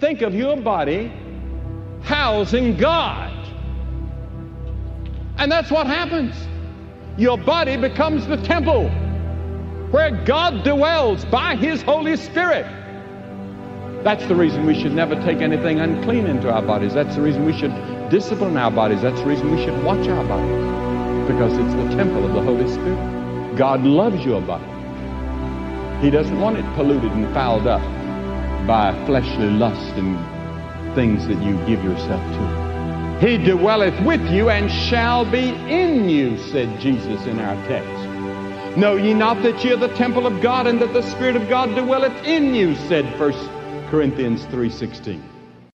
Think of your body housing God. And that's what happens. Your body becomes the temple where God dwells by His Holy Spirit. That's the reason we should never take anything unclean into our bodies. That's the reason we should discipline our bodies. That's the reason we should watch our bodies, because it's the temple of the Holy Spirit. God loves your body. He doesn't want it polluted and fouled up by fleshly lust and things that you give yourself to. He dwelleth with you and shall be in you, said Jesus in our text. Know ye not that ye are the temple of God, and that the Spirit of God dwelleth in you, said 1 Corinthians 3:16.